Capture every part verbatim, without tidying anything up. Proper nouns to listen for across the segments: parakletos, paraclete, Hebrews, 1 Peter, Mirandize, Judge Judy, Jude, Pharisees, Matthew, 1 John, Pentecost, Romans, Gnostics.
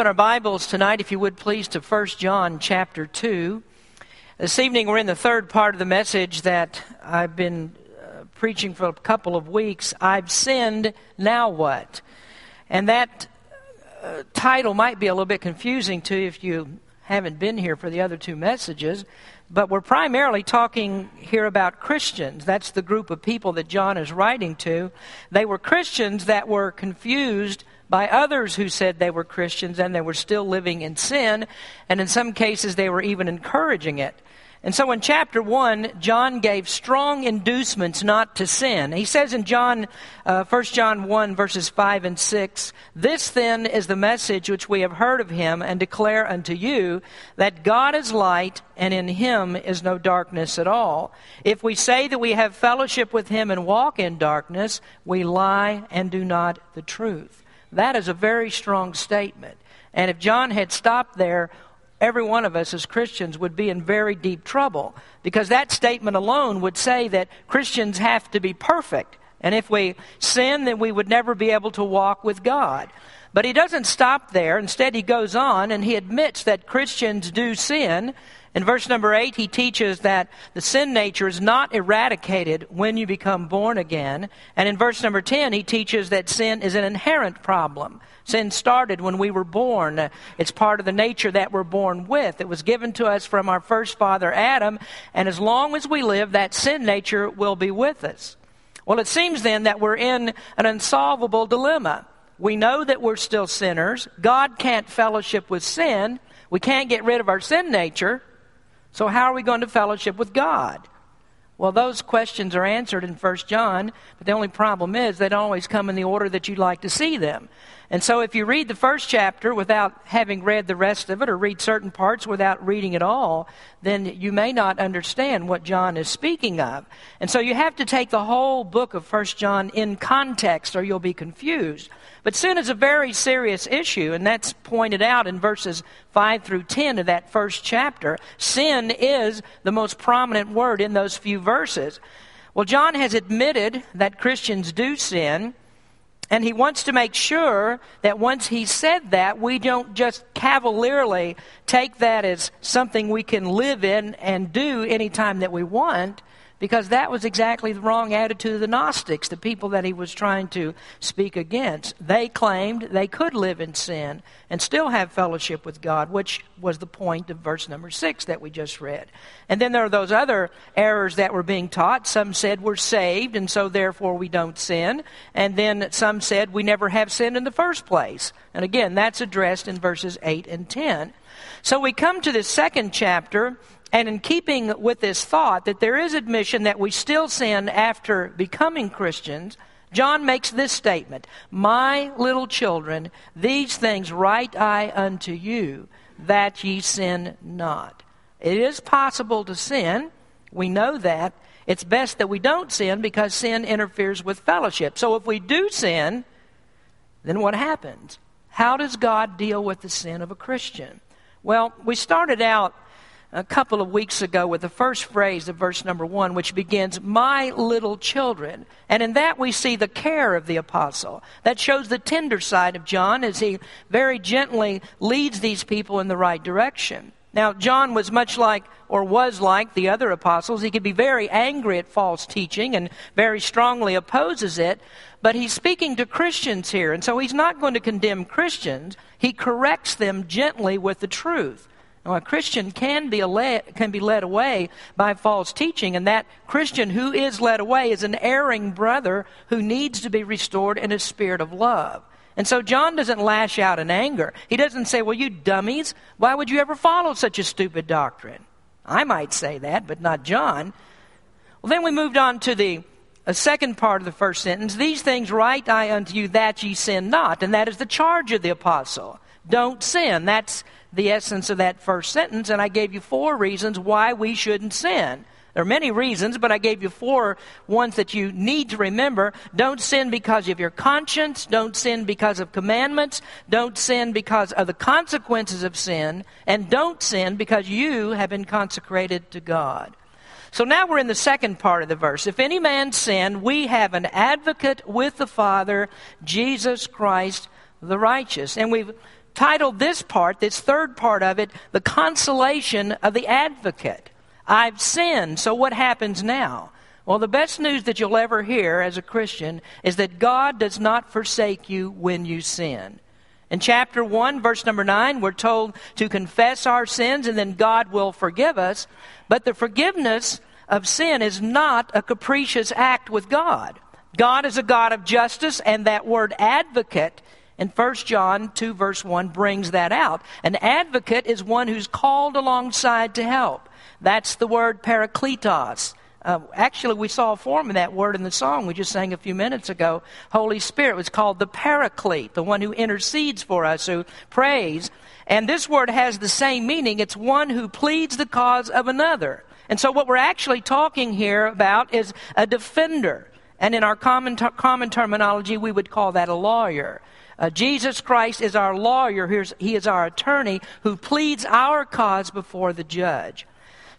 Open our Bibles tonight, if you would please, to First John chapter two. This evening we're in the third part of the message that I've been uh, preaching for a couple of weeks. I've sinned, now what? And that uh, title might be a little bit confusing to you if you haven't been here for the other two messages. But we're primarily talking here about Christians. That's the group of people that John is writing to. They were Christians that were confused by others who said they were Christians and they were still living in sin, and in some cases they were even encouraging it. And so in chapter one, John gave strong inducements not to sin. He says in John, uh, First John one, verses five and six, "This then is the message which we have heard of him and declare unto you, that God is light, and in him is no darkness at all. If we say that we have fellowship with him and walk in darkness, we lie and do not the truth." That is a very strong statement. And if John had stopped there, every one of us as Christians would be in very deep trouble, because that statement alone would say that Christians have to be perfect. And if we sin, then we would never be able to walk with God. But he doesn't stop there. Instead, he goes on and he admits that Christians do sin. In verse number eight, he teaches that the sin nature is not eradicated when you become born again. And in verse number ten, he teaches that sin is an inherent problem. Sin started when we were born. It's part of the nature that we're born with. It was given to us from our first father, Adam. And as long as we live, that sin nature will be with us. Well, it seems then that we're in an unsolvable dilemma. We know that we're still sinners. God can't fellowship with sin. We can't get rid of our sin nature. So how are we going to fellowship with God? Well, those questions are answered in First John, but the only problem is they don't always come in the order that you'd like to see them. And so if you read the first chapter without having read the rest of it, or read certain parts without reading it all, then you may not understand what John is speaking of. And so you have to take the whole book of First John in context, or you'll be confused. But sin is a very serious issue, and that's pointed out in verses five through ten of that first chapter. Sin is the most prominent word in those few verses. verses. Well, John has admitted that Christians do sin, and he wants to make sure that once he said that, we don't just cavalierly take that as something we can live in and do anytime that we want, because that was exactly the wrong attitude of the Gnostics, the people that he was trying to speak against. They claimed they could live in sin and still have fellowship with God, which was the point of verse number six that we just read. And then there are those other errors that were being taught. Some said we're saved, and so therefore we don't sin. And then some said we never have sinned in the first place. And again, that's addressed in verses eight and ten. So we come to this second chapter, and in keeping with this thought that there is admission that we still sin after becoming Christians, John makes this statement, "My little children, these things write I unto you, that ye sin not." It is possible to sin. We know that. It's best that we don't sin, because sin interferes with fellowship. So if we do sin, then what happens? How does God deal with the sin of a Christian? Well, we started out a couple of weeks ago with the first phrase of verse number one, which begins, "My little children." And in that we see the care of the apostle. That shows the tender side of John as he very gently leads these people in the right direction. Now, John was much like, or was like, the other apostles. He could be very angry at false teaching and very strongly opposes it. But he's speaking to Christians here, and so he's not going to condemn Christians. He corrects them gently with the truth. Now, a Christian can be, led, can be led away by false teaching, and that Christian who is led away is an erring brother who needs to be restored in a spirit of love. And so John doesn't lash out in anger. He doesn't say, "Well, you dummies, why would you ever follow such a stupid doctrine?" I might say that, but not John. Well, then we moved on to the A second part of the first sentence, "These things write I unto you, that ye sin not." And that is the charge of the apostle. Don't sin. That's the essence of that first sentence. And I gave you four reasons why we shouldn't sin. There are many reasons, but I gave you four ones that you need to remember. Don't sin because of your conscience. Don't sin because of commandments. Don't sin because of the consequences of sin. And don't sin because you have been consecrated to God. So now we're in the second part of the verse. "If any man sin, we have an advocate with the Father, Jesus Christ the righteous." And we've titled this part, this third part of it, The Consolation of the Advocate. I've sinned, so what happens now? Well, the best news that you'll ever hear as a Christian is that God does not forsake you when you sin. In chapter one, verse number nine, we're told to confess our sins and then God will forgive us. But the forgiveness of sin is not a capricious act with God. God is a God of justice, and that word advocate in First John two verse one brings that out. An advocate is one who's called alongside to help. That's the word parakletos. Uh, actually, we saw a form of that word in the song we just sang a few minutes ago. Holy Spirit was called the paraclete, the one who intercedes for us, who prays. And this word has the same meaning. It's one who pleads the cause of another. And so what we're actually talking here about is a defender. And in our common, t- common terminology, we would call that a lawyer. Uh, Jesus Christ is our lawyer. Here's, he is our attorney who pleads our cause before the judge.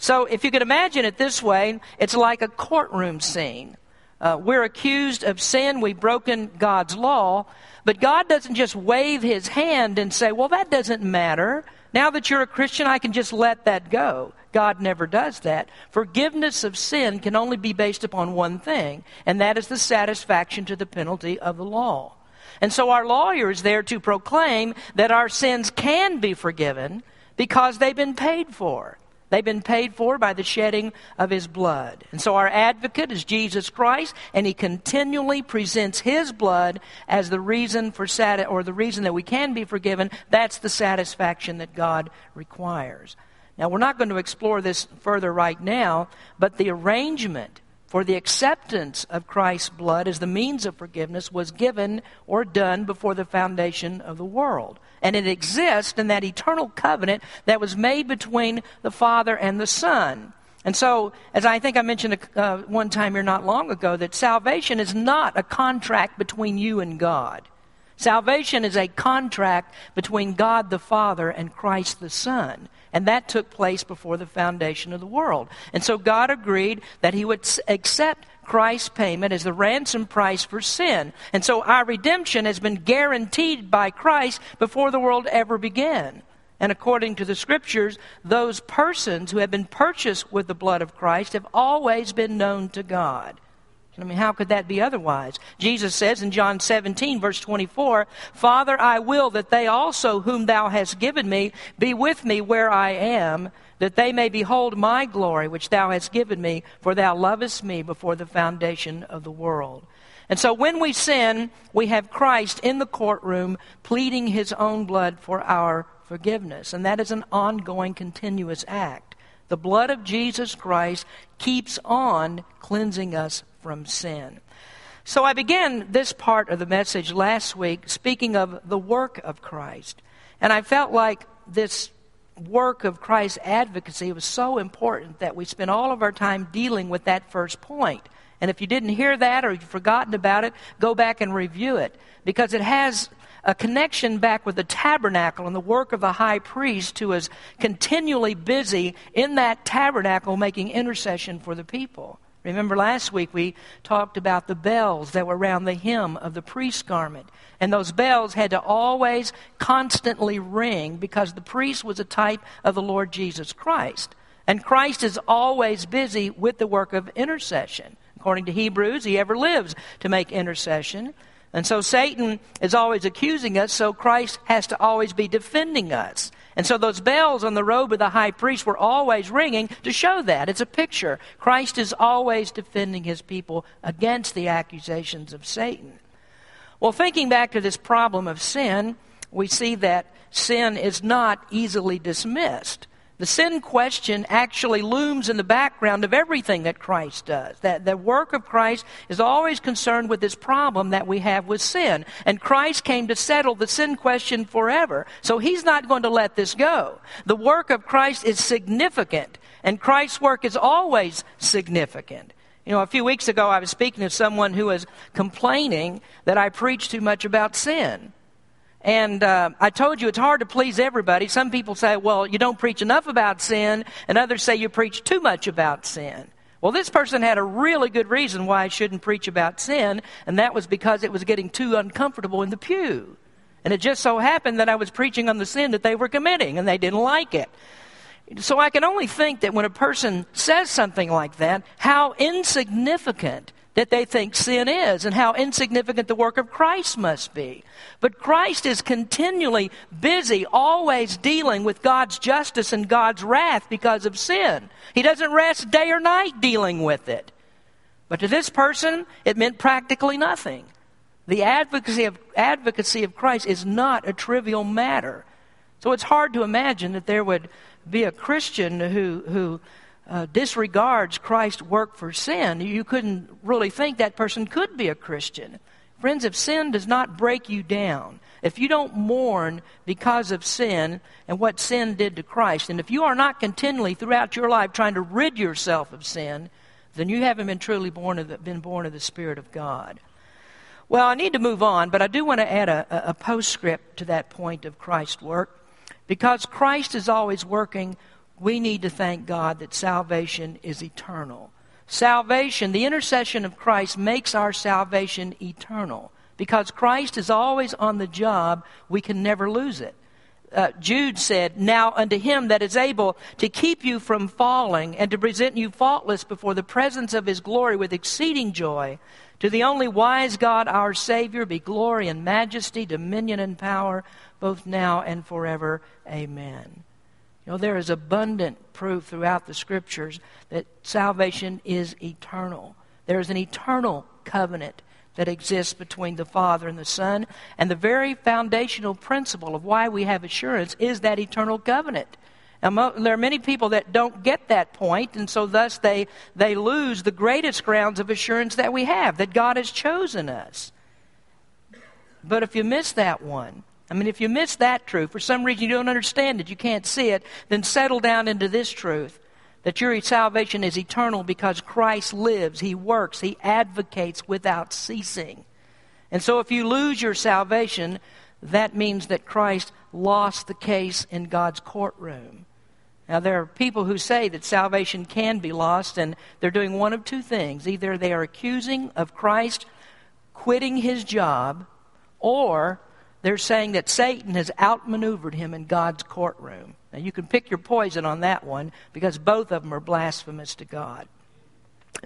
So if you could imagine it this way, it's like a courtroom scene. Uh, we're accused of sin. We've broken God's law. But God doesn't just wave his hand and say, well, that doesn't matter. Now that you're a Christian, I can just let that go. God never does that. Forgiveness of sin can only be based upon one thing, and that is the satisfaction to the penalty of the law. And so our lawyer is there to proclaim that our sins can be forgiven because they've been paid for. They've been paid for by the shedding of his blood. And so our advocate is Jesus Christ, and he continually presents his blood as the reason for sati- or the reason that we can be forgiven. That's the satisfaction that God requires. Now, we're not going to explore this further right now, but the arrangement for the acceptance of Christ's blood as the means of forgiveness was given or done before the foundation of the world. And it exists in that eternal covenant that was made between the Father and the Son. And so, as I think I mentioned uh, one time here not long ago, that salvation is not a contract between you and God. Salvation is a contract between God the Father and Christ the Son. And that took place before the foundation of the world. And so God agreed that he would accept Christ's payment as the ransom price for sin. And so our redemption has been guaranteed by Christ before the world ever began. And according to the Scriptures, those persons who have been purchased with the blood of Christ have always been known to God. I mean, how could that be otherwise? Jesus says in John seventeen, verse twenty-four, Father, I will that they also whom thou hast given me be with me where I am, that they may behold my glory which thou hast given me, for thou lovest me before the foundation of the world. And so when we sin, we have Christ in the courtroom pleading his own blood for our forgiveness. And that is an ongoing, continuous act. The blood of Jesus Christ keeps on cleansing us from sin. So I began this part of the message last week speaking of the work of Christ. And I felt like this work of Christ's advocacy was so important that we spent all of our time dealing with that first point. And if you didn't hear that or you've forgotten about it, go back and review it, because it has a connection back with the tabernacle and the work of the high priest, who is continually busy in that tabernacle making intercession for the people. Remember last week we talked about the bells that were around the hem of the priest's garment. And those bells had to always constantly ring because the priest was a type of the Lord Jesus Christ. And Christ is always busy with the work of intercession. According to Hebrews, he ever lives to make intercession. And so Satan is always accusing us, so Christ has to always be defending us. And so those bells on the robe of the high priest were always ringing to show that. It's a picture. Christ is always defending his people against the accusations of Satan. Well, thinking back to this problem of sin, we see that sin is not easily dismissed. The sin question actually looms in the background of everything that Christ does. That the work of Christ is always concerned with this problem that we have with sin. And Christ came to settle the sin question forever. So he's not going to let this go. The work of Christ is significant. And Christ's work is always significant. You know, a few weeks ago I was speaking to someone who was complaining that I preach too much about sin. And uh, I told you it's hard to please everybody. Some people say, well, you don't preach enough about sin. And others say you preach too much about sin. Well, this person had a really good reason why I shouldn't preach about sin. And that was because it was getting too uncomfortable in the pew. And it just so happened that I was preaching on the sin that they were committing, and they didn't like it. So I can only think that when a person says something like that, how insignificant that they think sin is and how insignificant the work of Christ must be. But Christ is continually busy, always dealing with God's justice and God's wrath because of sin. He doesn't rest day or night dealing with it. But to this person, it meant practically nothing. The advocacy of, advocacy of Christ is not a trivial matter. So it's hard to imagine that there would be a Christian who who uh, disregards Christ's work for sin. You couldn't really think that person could be a Christian. Friends, if sin does not break you down, if you don't mourn because of sin and what sin did to Christ, and if you are not continually throughout your life trying to rid yourself of sin, then you haven't been truly born of the, been born of the Spirit of God. Well, I need to move on, but I do want to add a, a postscript to that point of Christ's work. Because Christ is always working, we need to thank God that salvation is eternal. Salvation, the intercession of Christ, makes our salvation eternal. Because Christ is always on the job, we can never lose it. Uh, Jude said, "Now unto him that is able to keep you from falling and to present you faultless before the presence of his glory with exceeding joy, to the only wise God, our Savior, be glory and majesty, dominion and power, both now and forever. Amen." You know, there is abundant proof throughout the Scriptures that salvation is eternal. There is an eternal covenant that exists between the Father and the Son. And the very foundational principle of why we have assurance is that eternal covenant. Now, there are many people that don't get that point, and so thus they, they lose the greatest grounds of assurance that we have, that God has chosen us. But if you miss that one, I mean, if you miss that truth, for some reason you don't understand it, you can't see it, then settle down into this truth, that your salvation is eternal because Christ lives, he works, he advocates without ceasing. And so if you lose your salvation, that means that Christ lost the case in God's courtroom. Now, there are people who say that salvation can be lost, and they're doing one of two things. Either they are accusing of Christ quitting his job, or they're saying that Satan has outmaneuvered him in God's courtroom. Now, you can pick your poison on that one, because both of them are blasphemous to God.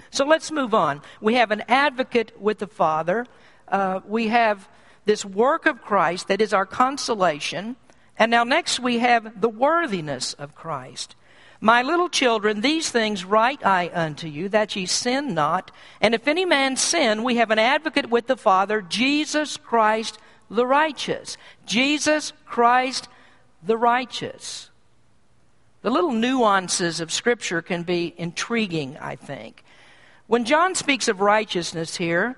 So let's move on. We have an advocate with the Father. Uh, we have this work of Christ that is our consolation. And now next we have the worthiness of Christ. "My little children, these things write I unto you, that ye sin not. And if any man sin, we have an advocate with the Father, Jesus Christ the righteous." Jesus Christ the righteous. The little nuances of Scripture can be intriguing, I think. When John speaks of righteousness here,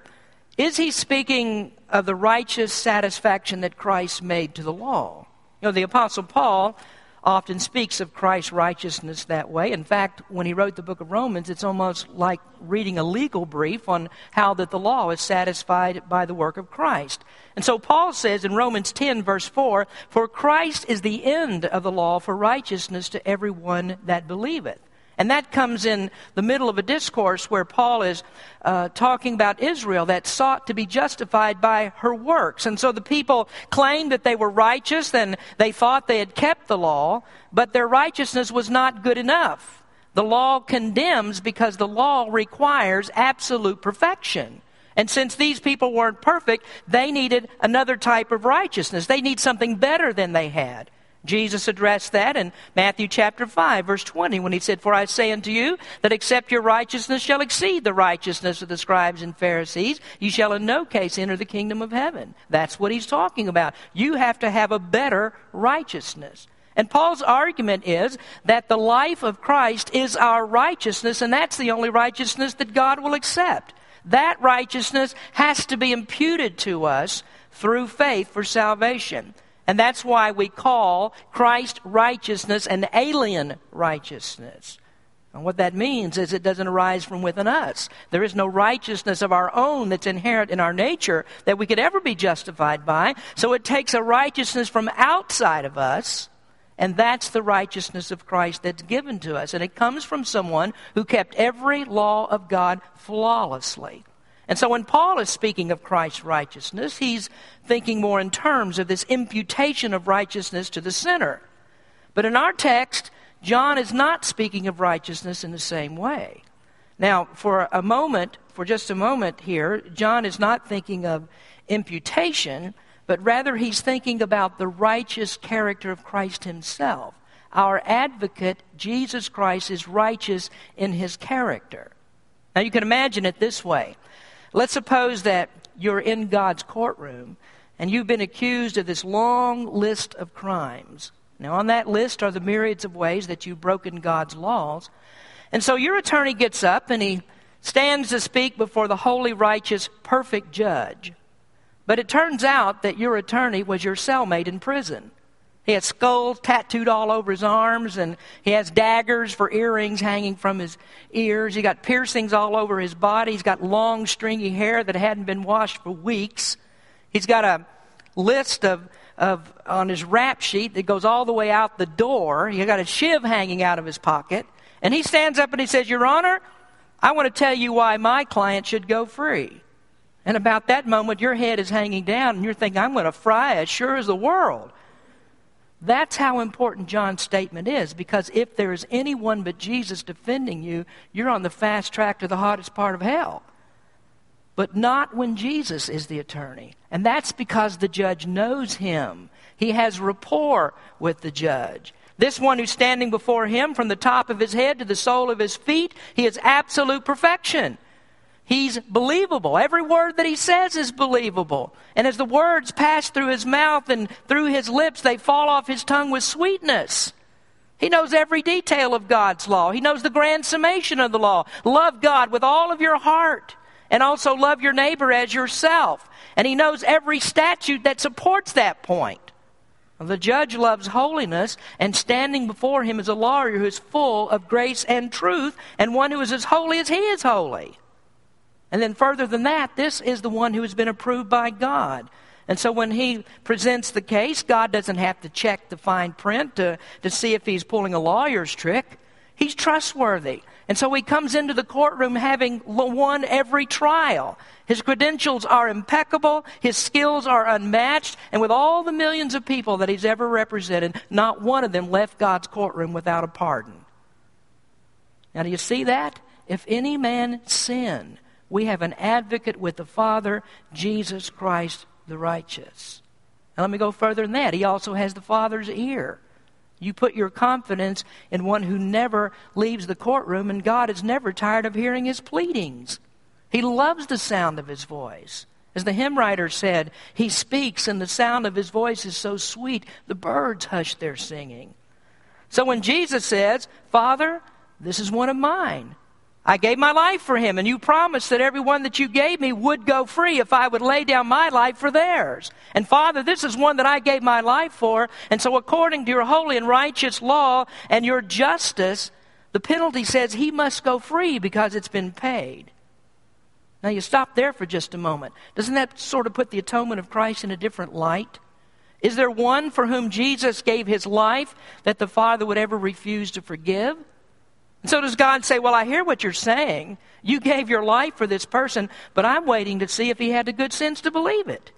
is he speaking of the righteous satisfaction that Christ made to the law? You know, the Apostle Paul often speaks of Christ's righteousness that way. In fact, when he wrote the book of Romans, it's almost like reading a legal brief on how that the law is satisfied by the work of Christ. And so Paul says in Romans ten, verse four, "For Christ is the end of the law for righteousness to everyone that believeth." And that comes in the middle of a discourse where Paul is uh, talking about Israel that sought to be justified by her works. And so the people claimed that they were righteous and they thought they had kept the law, but their righteousness was not good enough. The law condemns because the law requires absolute perfection. And since these people weren't perfect, they needed another type of righteousness. They need something better than they had. Jesus addressed that in Matthew chapter five, verse twenty, when he said, "For I say unto you, that except your righteousness shall exceed the righteousness of the scribes and Pharisees, you shall in no case enter the kingdom of heaven." That's what he's talking about. You have to have a better righteousness. And Paul's argument is that the life of Christ is our righteousness, and that's the only righteousness that God will accept. That righteousness has to be imputed to us through faith for salvation. And that's why we call Christ's righteousness an alien righteousness. And what that means is it doesn't arise from within us. There is no righteousness of our own that's inherent in our nature that we could ever be justified by. So it takes a righteousness from outside of us, and that's the righteousness of Christ that's given to us. And it comes from someone who kept every law of God flawlessly. And so when Paul is speaking of Christ's righteousness, he's thinking more in terms of this imputation of righteousness to the sinner. But in our text, John is not speaking of righteousness in the same way. Now, for a moment, for just a moment here, John is not thinking of imputation, but rather he's thinking about the righteous character of Christ himself. Our advocate, Jesus Christ, is righteous in his character. Now, you can imagine it this way. Let's suppose that you're in God's courtroom, and you've been accused of this long list of crimes. Now, on that list are the myriads of ways that you've broken God's laws. And so your attorney gets up, and he stands to speak before the holy, righteous, perfect judge. But it turns out that your attorney was your cellmate in prison. He has skulls tattooed all over his arms, and he has daggers for earrings hanging from his ears. He got piercings all over his body. He's got long, stringy hair that hadn't been washed for weeks. He's got a list of, of on his rap sheet that goes all the way out the door. He's got a shiv hanging out of his pocket. And he stands up and he says, "Your Honor, I want to tell you why my client should go free." And about that moment, your head is hanging down, and you're thinking, "I'm going to fry as sure as the world." That's how important John's statement is, because if there is anyone but Jesus defending you, you're on the fast track to the hottest part of hell. But not when Jesus is the attorney. And that's because the judge knows him. He has rapport with the judge. This one who's standing before him, from the top of his head to the sole of his feet, he is absolute perfection. He's believable. Every word that he says is believable. And as the words pass through his mouth and through his lips, they fall off his tongue with sweetness. He knows every detail of God's law. He knows the grand summation of the law. Love God with all of your heart, and also love your neighbor as yourself. And he knows every statute that supports that point. The judge loves holiness, and standing before him is a lawyer who is full of grace and truth, and one who is as holy as he is holy. And then further than that, this is the one who has been approved by God. And so when he presents the case, God doesn't have to check the fine print to, to see if he's pulling a lawyer's trick. He's trustworthy. And so he comes into the courtroom having won every trial. His credentials are impeccable. His skills are unmatched. And with all the millions of people that he's ever represented, not one of them left God's courtroom without a pardon. Now, do you see that? If any man sin, we have an advocate with the Father, Jesus Christ the righteous. Now let me go further than that. He also has the Father's ear. You put your confidence in one who never leaves the courtroom, and God is never tired of hearing his pleadings. He loves the sound of his voice. As the hymn writer said, he speaks and the sound of his voice is so sweet, the birds hush their singing. So when Jesus says, "Father, this is one of mine. I gave my life for him, and you promised that everyone that you gave me would go free if I would lay down my life for theirs. And Father, this is one that I gave my life for, and so according to your holy and righteous law and your justice, the penalty says he must go free because it's been paid." Now you stop there for just a moment. Doesn't that sort of put the atonement of Christ in a different light? Is there one for whom Jesus gave his life that the Father would ever refuse to forgive? And so does God say, "Well, I hear what you're saying. You gave your life for this person, but I'm waiting to see if he had the good sense to believe it"?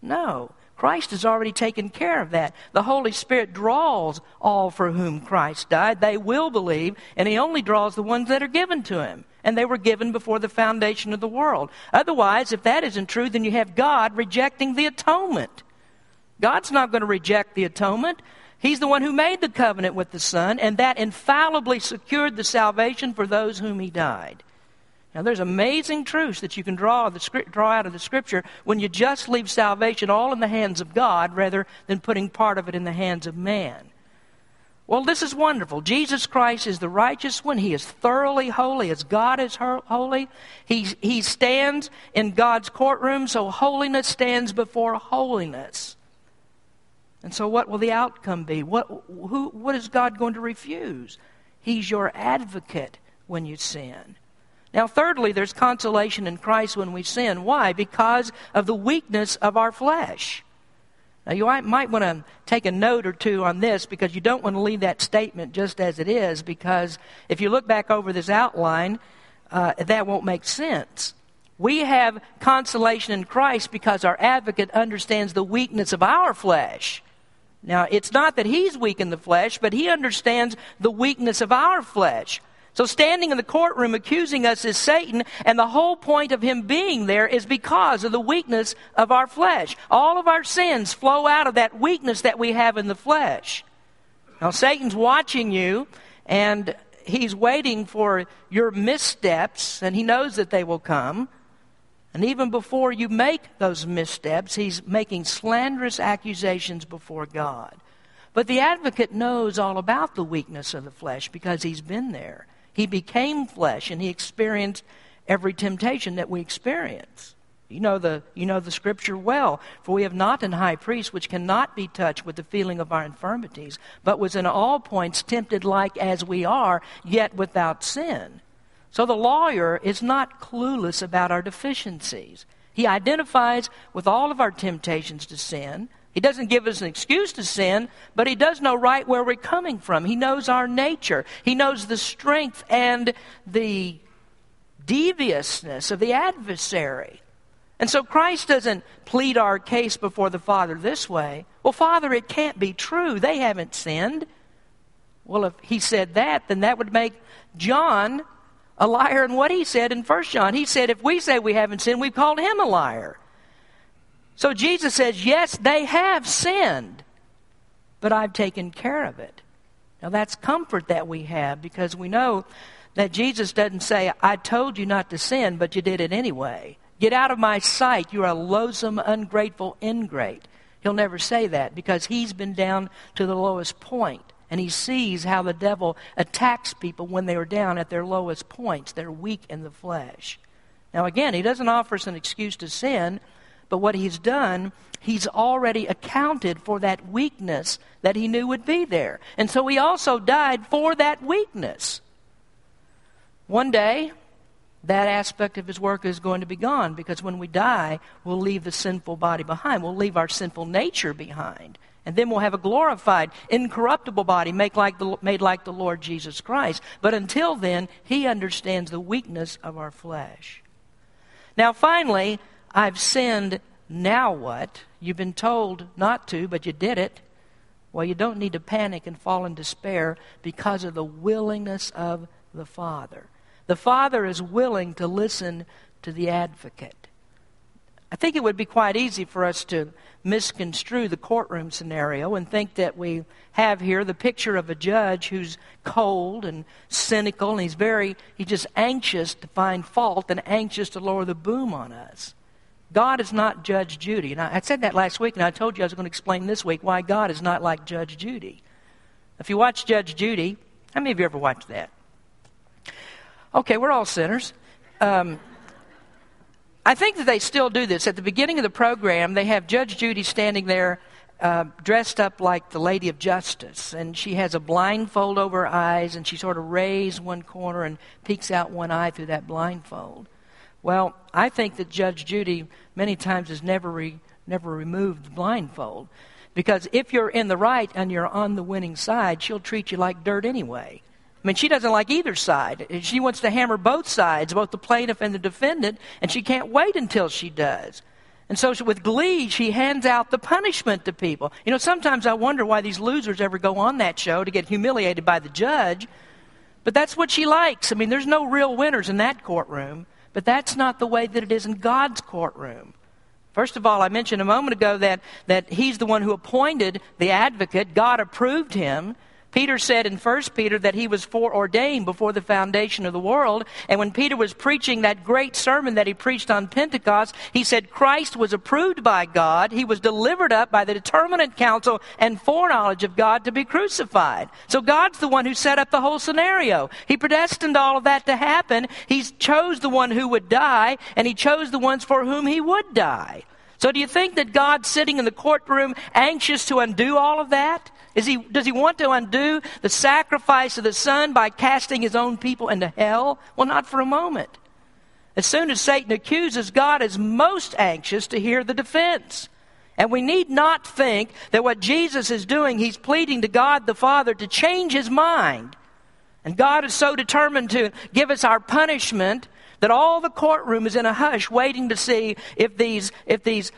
No, Christ has already taken care of that. The Holy Spirit draws all for whom Christ died. They will believe, and he only draws the ones that are given to him. And they were given before the foundation of the world. Otherwise, if that isn't true, then you have God rejecting the atonement. God's not going to reject the atonement. He's the one who made the covenant with the Son, and that infallibly secured the salvation for those whom he died. Now, there's amazing truths that you can draw, the, draw out of the Scripture when you just leave salvation all in the hands of God rather than putting part of it in the hands of man. Well, this is wonderful. Jesus Christ is the righteous one. He is thoroughly holy as God is holy. He, he stands in God's courtroom, so holiness stands before holiness. And so what will the outcome be? What, who, what is God going to refuse? He's your advocate when you sin. Now, thirdly, there's consolation in Christ when we sin. Why? Because of the weakness of our flesh. Now, you might want to take a note or two on this, because you don't want to leave that statement just as it is, because if you look back over this outline, uh, that won't make sense. We have consolation in Christ because our advocate understands the weakness of our flesh. Now, it's not that he's weak in the flesh, but he understands the weakness of our flesh. So standing in the courtroom accusing us is Satan, and the whole point of him being there is because of the weakness of our flesh. All of our sins flow out of that weakness that we have in the flesh. Now, Satan's watching you, and he's waiting for your missteps, and he knows that they will come. And even before you make those missteps, he's making slanderous accusations before God. But the advocate knows all about the weakness of the flesh because he's been there. He became flesh, and he experienced every temptation that we experience. You know the you know the scripture well. For we have not an high priest which cannot be touched with the feeling of our infirmities, but was in all points tempted like as we are, yet without sin. So the lawyer is not clueless about our deficiencies. He identifies with all of our temptations to sin. He doesn't give us an excuse to sin, but he does know right where we're coming from. He knows our nature. He knows the strength and the deviousness of the adversary. And so Christ doesn't plead our case before the Father this way. Well, Father, it can't be true. They haven't sinned. Well, if he said that, then that would make John a liar in what he said in First John. He said, if we say we haven't sinned, we've called him a liar. So Jesus says, yes, they have sinned, but I've taken care of it. Now that's comfort that we have, because we know that Jesus doesn't say, I told you not to sin, but you did it anyway. Get out of my sight, you're a loathsome, ungrateful ingrate. He'll never say that, because he's been down to the lowest point. And he sees how the devil attacks people when they are down at their lowest points. They're weak in the flesh. Now again, he doesn't offer us an excuse to sin, but what he's done, he's already accounted for that weakness that he knew would be there. And so he also died for that weakness. One day, that aspect of his work is going to be gone, because when we die, we'll leave the sinful body behind. We'll leave our sinful nature behind. And then we'll have a glorified, incorruptible body made like, the, made like the Lord Jesus Christ. But until then, he understands the weakness of our flesh. Now finally, I've sinned, now what? You've been told not to, but you did it. Well, you don't need to panic and fall in despair because of the willingness of the Father. The Father is willing to listen to the advocate. I think it would be quite easy for us to misconstrue the courtroom scenario and think that we have here the picture of a judge who's cold and cynical, and he's very, he's just anxious to find fault and anxious to lower the boom on us. God is not Judge Judy. And I, I said that last week, and I told you I was going to explain this week why God is not like Judge Judy. If you watch Judge Judy, how many of you ever watched that? Okay, we're all sinners. Um... I think that they still do this. At the beginning of the program, they have Judge Judy standing there uh, dressed up like the Lady of Justice. And she has a blindfold over her eyes, and she sort of raises one corner and peeks out one eye through that blindfold. Well, I think that Judge Judy many times has never, re, never removed the blindfold. Because if you're in the right and you're on the winning side, she'll treat you like dirt anyway. I mean, she doesn't like either side. She wants to hammer both sides, both the plaintiff and the defendant, and she can't wait until she does. And so she, with glee, she hands out the punishment to people. You know, sometimes I wonder why these losers ever go on that show to get humiliated by the judge, but that's what she likes. I mean, there's no real winners in that courtroom, but that's not the way that it is in God's courtroom. First of all, I mentioned a moment ago that, that he's the one who appointed the advocate. God approved him. Peter said in First Peter that he was foreordained before the foundation of the world. And when Peter was preaching that great sermon that he preached on Pentecost, he said Christ was approved by God. He was delivered up by the determinate counsel and foreknowledge of God to be crucified. So God's the one who set up the whole scenario. He predestined all of that to happen. He chose the one who would die, and he chose the ones for whom he would die. So do you think that God's sitting in the courtroom anxious to undo all of that? Is he, does he want to undo the sacrifice of the Son by casting his own people into hell? Well, not for a moment. As soon as Satan accuses, God is most anxious to hear the defense. And we need not think that what Jesus is doing, he's pleading to God the Father to change his mind. And God is so determined to give us our punishment that all the courtroom is in a hush waiting to see if these if these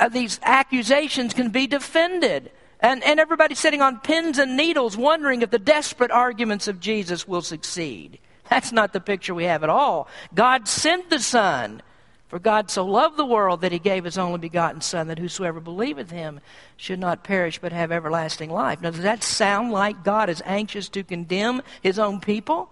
uh, these accusations can be defended. And, and everybody's sitting on pins and needles wondering if the desperate arguments of Jesus will succeed. That's not the picture we have at all. God sent the Son. For God so loved the world that he gave his only begotten Son, that whosoever believeth him should not perish but have everlasting life. Now, does that sound like God is anxious to condemn his own people?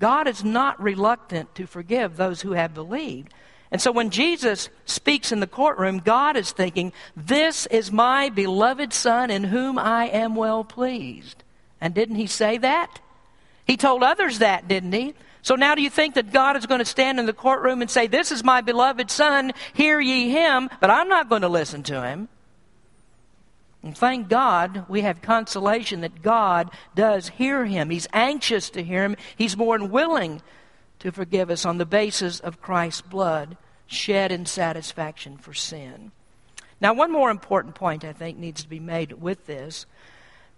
God is not reluctant to forgive those who have believed. And so when Jesus speaks in the courtroom, God is thinking, this is my beloved Son in whom I am well pleased. And didn't he say that? He told others that, didn't he? So now do you think that God is going to stand in the courtroom and say, this is my beloved Son, hear ye him, but I'm not going to listen to him? And thank God we have consolation that God does hear him. He's anxious to hear him. He's more than willing to forgive us on the basis of Christ's blood shed in satisfaction for sin. Now, one more important point I think needs to be made with this.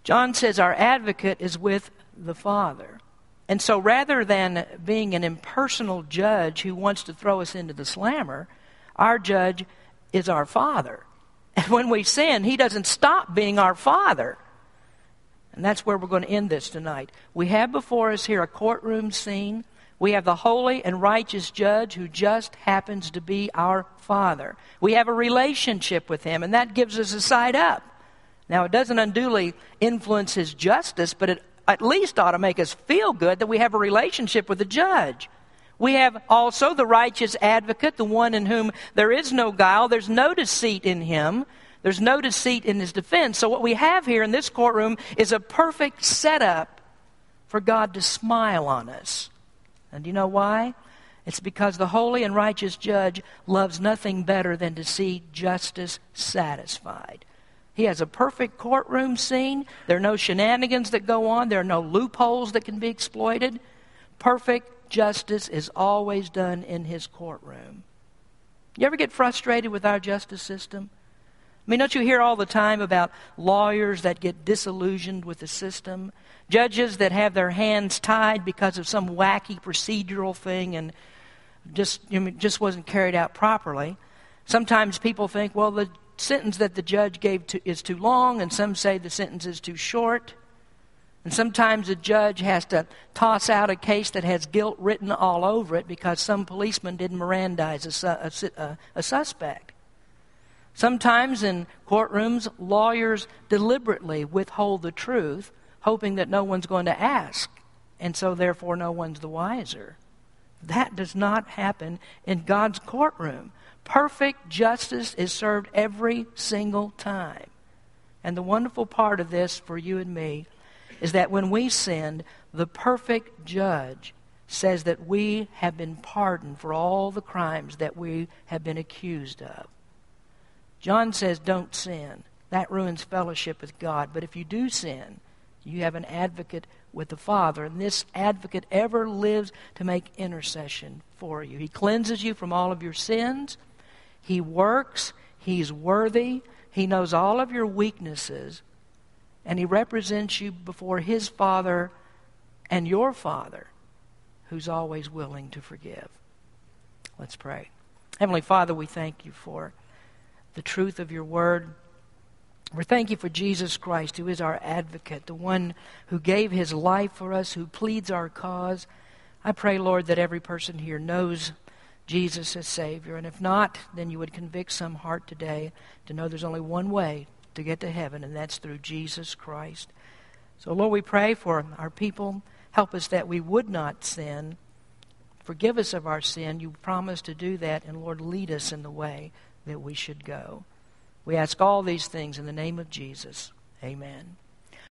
John says our advocate is with the Father. And so rather than being an impersonal judge who wants to throw us into the slammer, our judge is our Father. And when we sin, he doesn't stop being our Father. And that's where we're going to end this tonight. We have before us here a courtroom scene. We have the holy and righteous judge who just happens to be our Father. We have a relationship with him, and that gives us a side up. Now, it doesn't unduly influence his justice, but it at least ought to make us feel good that we have a relationship with the judge. We have also the righteous advocate, the one in whom there is no guile. There's no deceit in him. There's no deceit in his defense. So what we have here in this courtroom is a perfect setup for God to smile on us. And do you know why? It's because the holy and righteous judge loves nothing better than to see justice satisfied. He has a perfect courtroom scene. There are no shenanigans that go on. There are no loopholes that can be exploited. Perfect justice is always done in his courtroom. You ever get frustrated with our justice system? I mean, don't you hear all the time about lawyers that get disillusioned with the system? Judges that have their hands tied because of some wacky procedural thing and just, you know, just wasn't carried out properly. Sometimes people think, well, the sentence that the judge gave to, is too long, and some say the sentence is too short. And sometimes a judge has to toss out a case that has guilt written all over it because some policeman didn't Mirandize a, su- a, a, a suspect. Sometimes in courtrooms, lawyers deliberately withhold the truth, hoping that no one's going to ask, and so therefore no one's the wiser. That does not happen in God's courtroom. Perfect justice is served every single time. And the wonderful part of this for you and me is that when we sin, the perfect judge says that we have been pardoned for all the crimes that we have been accused of. John says, don't sin. That ruins fellowship with God. But if you do sin, you have an advocate with the Father, and this advocate ever lives to make intercession for you. He cleanses you from all of your sins. He works. He's worthy. He knows all of your weaknesses, and he represents you before his Father and your Father, who's always willing to forgive. Let's pray. Heavenly Father, we thank you for the truth of your word. We thank you for Jesus Christ, who is our advocate, the one who gave his life for us, who pleads our cause. I pray, Lord, that every person here knows Jesus as Savior. And if not, then you would convict some heart today to know there's only one way to get to heaven, and that's through Jesus Christ. So, Lord, we pray for our people. Help us that we would not sin. Forgive us of our sin. You promised to do that. And, Lord, lead us in the way that we should go. We ask all these things in the name of Jesus. Amen.